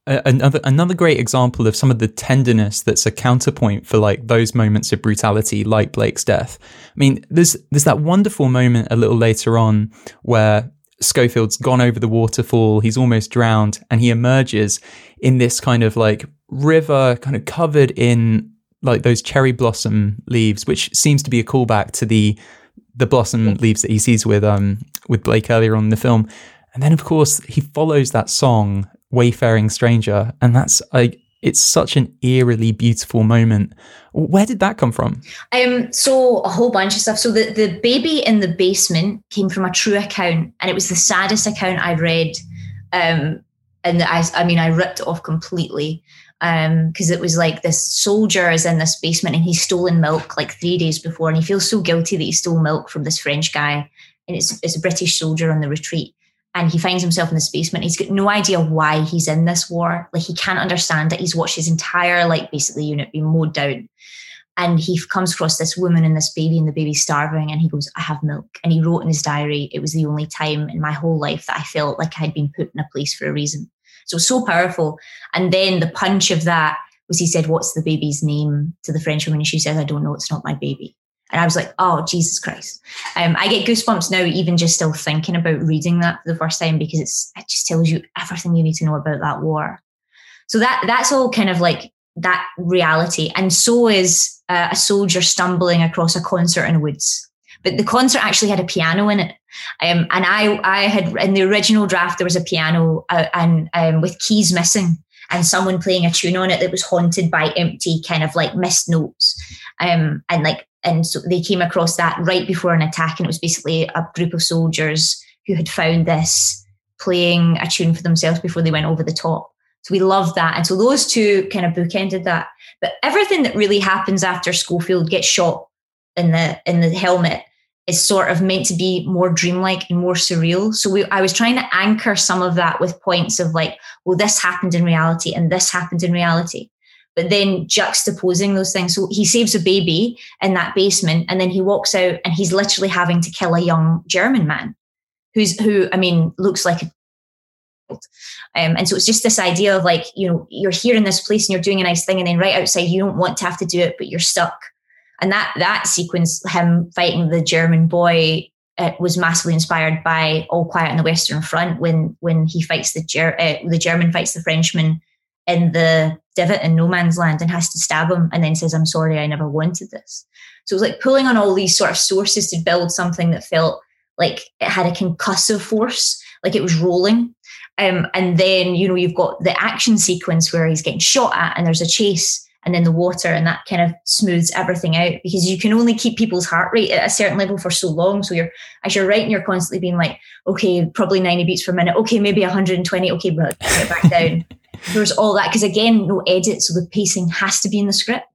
another great example of some of the tenderness that's a counterpoint for those moments of brutality, like Blake's death. I mean, there's that wonderful moment a little later on where Schofield's gone over the waterfall, he's almost drowned, and he emerges in this kind of river, kind of covered in those cherry blossom leaves, which seems to be a callback to the blossom leaves that he sees with Blake earlier on in the film. And then, of course, he follows that song, Wayfaring Stranger, and that's it's such an eerily beautiful moment. Where did that come from? So a whole bunch of stuff. So the baby in the basement came from a true account, and it was the saddest account I'd read, and I ripped it off completely, because it was this soldier is in this basement and he's stolen milk 3 days before, and he feels so guilty that he stole milk from this French guy and it's a British soldier on the retreat. And he finds himself in this basement. He's got no idea why he's in this war. Like, he can't understand it. He's watched his entire, like, basically unit be mowed down. And he comes across this woman and this baby, and the baby's starving. And he goes, I have milk. And he wrote in his diary, it was the only time in my whole life that I felt like I'd been put in a place for a reason. So, so powerful. And then the punch of that was he said, what's the baby's name to the French woman? And she says, I don't know. It's not my baby. And I was like, oh, Jesus Christ. I get goosebumps now, even just still thinking about reading that for the first time, because it just tells you everything you need to know about that war. So that's all kind of like that reality. And so is a soldier stumbling across a concert in the woods. But the concert actually had a piano in it. And I had, in the original draft, there was a piano and with keys missing, and someone playing a tune on it that was haunted by empty kind of like missed notes. And so they came across that right before an attack, and it was basically a group of soldiers who had found this playing a tune for themselves before they went over the top. So we loved that. And so those two kind of bookended that. But everything that really happens after Schofield gets shot in the helmet is sort of meant to be more dreamlike and more surreal. So I was trying to anchor some of that with points of like, well, this happened in reality and this happened in reality. But then juxtaposing those things. So he saves a baby in that basement, and then he walks out and he's literally having to kill a young German man who looks like a child. And so it's just this idea of like, you know, you're here in this place and you're doing a nice thing, and then right outside you don't want to have to do it, but you're stuck. And that sequence, him fighting the German boy, was massively inspired by All Quiet on the Western Front when he fights the German fights the Frenchman in the divot in No Man's Land and has to stab him, and then says, I'm sorry, I never wanted this. So it was like pulling on all these sort of sources to build something that felt like it had a concussive force, like it was rolling. And then, you know, you've got the action sequence where he's getting shot at and there's a chase, and then the water, and that kind of smooths everything out, because you can only keep people's heart rate at a certain level for so long. So as you're writing, you're constantly being like, okay, probably 90 beats per minute. Okay, maybe 120. Okay, but get back down. There's all that, because again, no edit, so the pacing has to be in the script.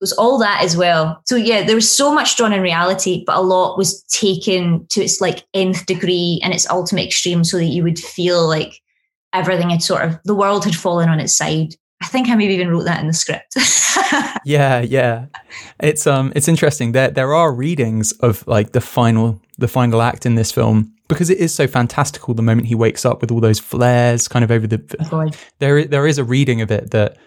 There's all that as well. So yeah, there was so much drawn in reality, but a lot was taken to its like nth degree and its ultimate extreme, so that you would feel like everything had sort of, the world had fallen on its side. I think I maybe even wrote that in the script. Yeah. It's interesting. There are readings of like the final act in this film, because it is so fantastical. The moment he wakes up with all those flares kind of over the there is a reading of it that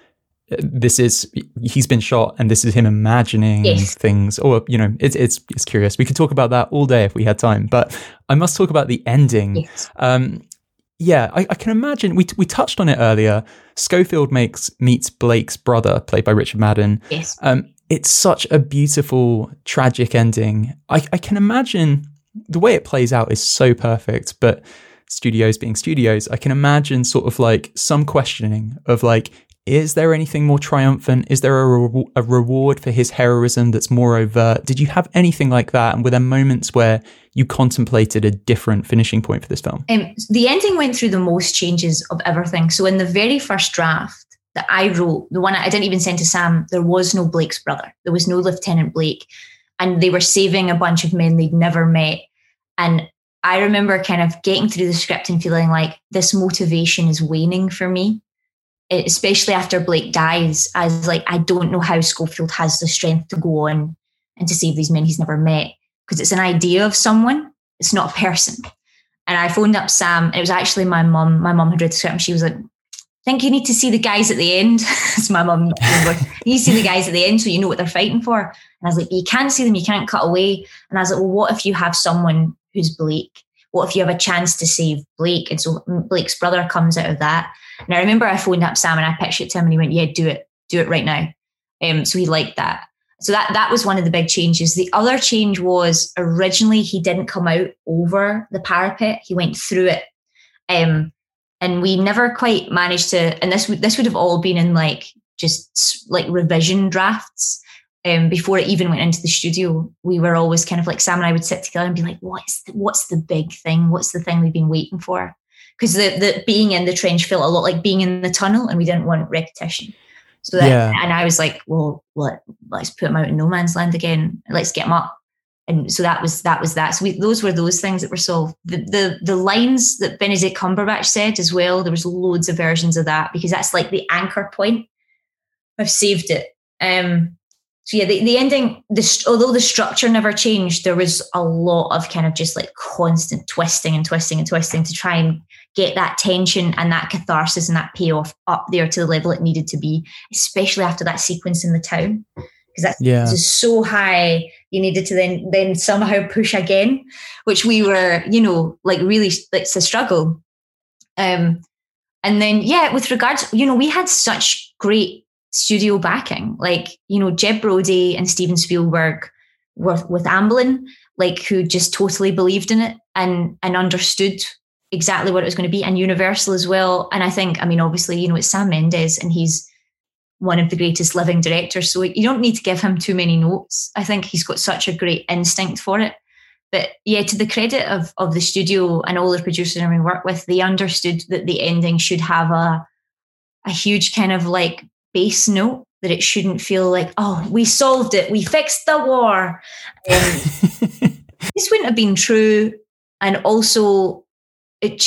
this is, he's been shot and this is him imagining things, or, you know, it's curious. We could talk about that all day if we had time, but I must talk about the ending. Yes. Yeah, I can imagine. We touched on it earlier. Schofield meets Blake's brother, played by Richard Madden. Yes. It's such a beautiful, tragic ending. I can imagine the way it plays out is so perfect, but studios being studios, I can imagine sort of like some questioning of like, is there anything more triumphant? Is there a reward for his heroism that's more overt? Did you have anything like that? And were there moments where you contemplated a different finishing point for this film? The ending went through the most changes of everything. So in the very first draft that I wrote, the one I didn't even send to Sam, there was no Blake's brother. There was no Lieutenant Blake. And they were saving a bunch of men they'd never met. And I remember kind of getting through the script and feeling like this motivation is waning for me. Especially after Blake dies, I was like, I don't know how Schofield has the strength to go on and to save these men he's never met, because it's an idea of someone, it's not a person. And I phoned up Sam, and it was actually my mum. My mum had read the script, and she was like, I think you need to see the guys at the end. It's my mum. You see the guys at the end so you know what they're fighting for. And I was like, you can't see them, you can't cut away. And I was like, well, what if you have someone who's Blake? What if you have a chance to save Blake? And so Blake's brother comes out of that. And I remember I phoned up Sam and I pitched it to him, and he went, yeah, do it right now. So he liked that. So that was one of the big changes. The other change was, originally he didn't come out over the parapet. He went through it. And we never quite managed to, and this would have all been in like, just like revision drafts. Before it even went into the studio, we were always kind of like, Sam and I would sit together and be like, what's the big thing? What's the thing we've been waiting for? Because the being in the trench felt a lot like being in the tunnel, and we didn't want repetition. So that, yeah. And I was like, well, let's put him out in No Man's Land again. Let's get him up. And so that was that. So those were those things that were solved. The lines that Benedict Cumberbatch said as well, there was loads of versions of that because that's like the anchor point. I've saved it. So yeah, the ending, although the structure never changed, there was a lot of kind of just like constant twisting to try and get that tension and that catharsis and that payoff up there to the level it needed to be, especially after that sequence in the town. Because that's just so high, you needed to then somehow push again, which we were, really, it's a struggle. And then, with regards, we had such great studio backing, Jeb Brody and Steven Spielberg were with Amblin, who just totally believed in it and understood exactly what it was going to be, and Universal as well. And I think, obviously, it's Sam Mendes and he's one of the greatest living directors, so you don't need to give him too many notes. I think he's got such a great instinct for it. But yeah, to the credit of the studio and all the producers we work with, they understood that the ending should have a huge kind of base note, that it shouldn't feel like, oh, we solved it, we fixed the war. This wouldn't have been true, and also it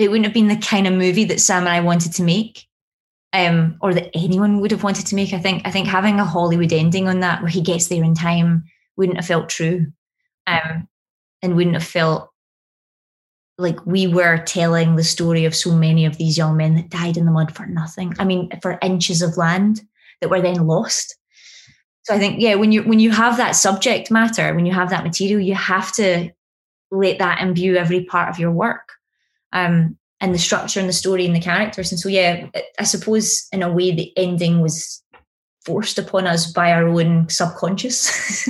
wouldn't have been the kind of movie that Sam and I wanted to make, or that anyone would have wanted to make. I think having a Hollywood ending on that where he gets there in time wouldn't have felt true, and wouldn't have felt like we were telling the story of so many of these young men that died in the mud for nothing. For inches of land that were then lost. So I think, when you have that subject matter, when you have that material, you have to let that imbue every part of your work, and the structure and the story and the characters. And so, I suppose in a way the ending was forced upon us by our own subconscious.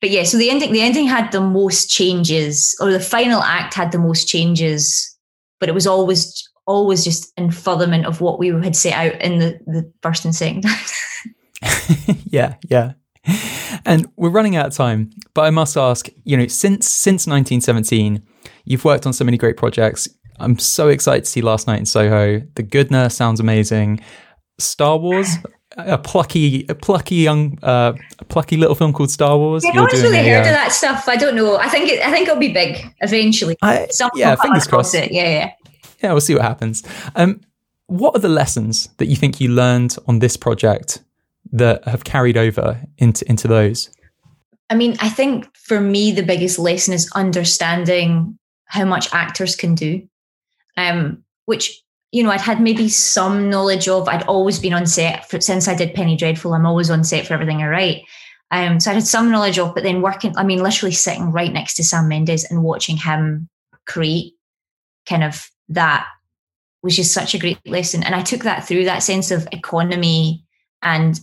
But yeah, so the ending had the most changes, or the final act had the most changes, but it was always just in furtherment of what we had set out in the first and second act. Yeah. And we're running out of time, but I must ask, since 1917, you've worked on so many great projects. I'm so excited to see Last Night in Soho. The Good Nurse sounds amazing. Star Wars. A plucky little film called Star Wars. No one's really heard of that stuff. I don't know. I think it'll be big eventually. Fingers crossed. Yeah, we'll see what happens. What are the lessons that you think you learned on this project that have carried over into those? I think for me the biggest lesson is understanding how much actors can do, which. I'd had maybe some knowledge of. I'd always been on set since I did Penny Dreadful. I'm always on set for everything I write. So I had some knowledge of, but then literally sitting right next to Sam Mendes and watching him create kind of that was just such a great lesson. And I took that through, that sense of economy and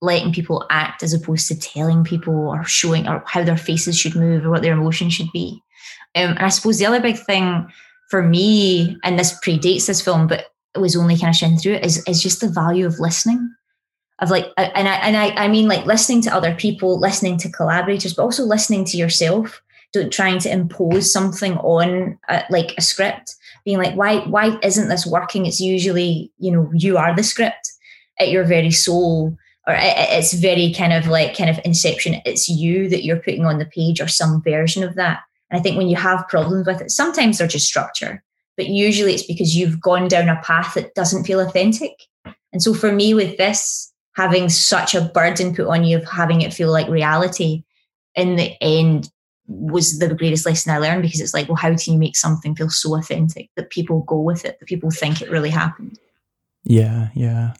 letting people act as opposed to telling people or showing or how their faces should move or what their emotions should be. And I suppose the other big thing for me, and this predates this film, but it was only kind of shining through it, is just the value of listening, of listening to other people, listening to collaborators, but also listening to yourself. Don't trying to impose something on a script, being like, why isn't this working? It's usually, you are the script at your very soul, or it's very kind of inception. It's you that you're putting on the page, or some version of that. And I think when you have problems with it, sometimes they're just structure, but usually it's because you've gone down a path that doesn't feel authentic. And so for me with this, having such a burden put on you of having it feel like reality, in the end was the greatest lesson I learned, because it's like, well, how can you make something feel so authentic that people go with it, that people think it really happened? Yeah.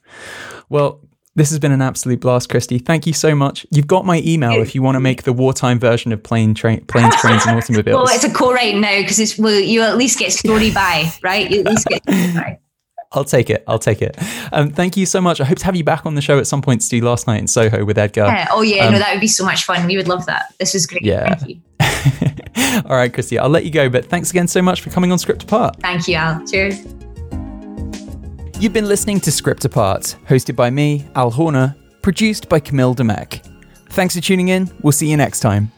Well, this has been an absolute blast, Krysty. Thank you so much. You've got my email if you want to make the wartime version of Planes, Trains and Automobiles. Well, it's a co-write now, because you at least get story by, right? You at least get story by. I'll take it. Thank you so much. I hope to have you back on the show at some point to do Last Night in Soho with Edgar. Yeah. Oh yeah, that would be so much fun. We would love that. This was great. Yeah. Thank you. All right, Krysty, I'll let you go, but thanks again so much for coming on Script Apart. Thank you, Al. Cheers. You've been listening to Script Apart, hosted by me, Al Horner, produced by Camille Demeck. Thanks for tuning in. We'll see you next time.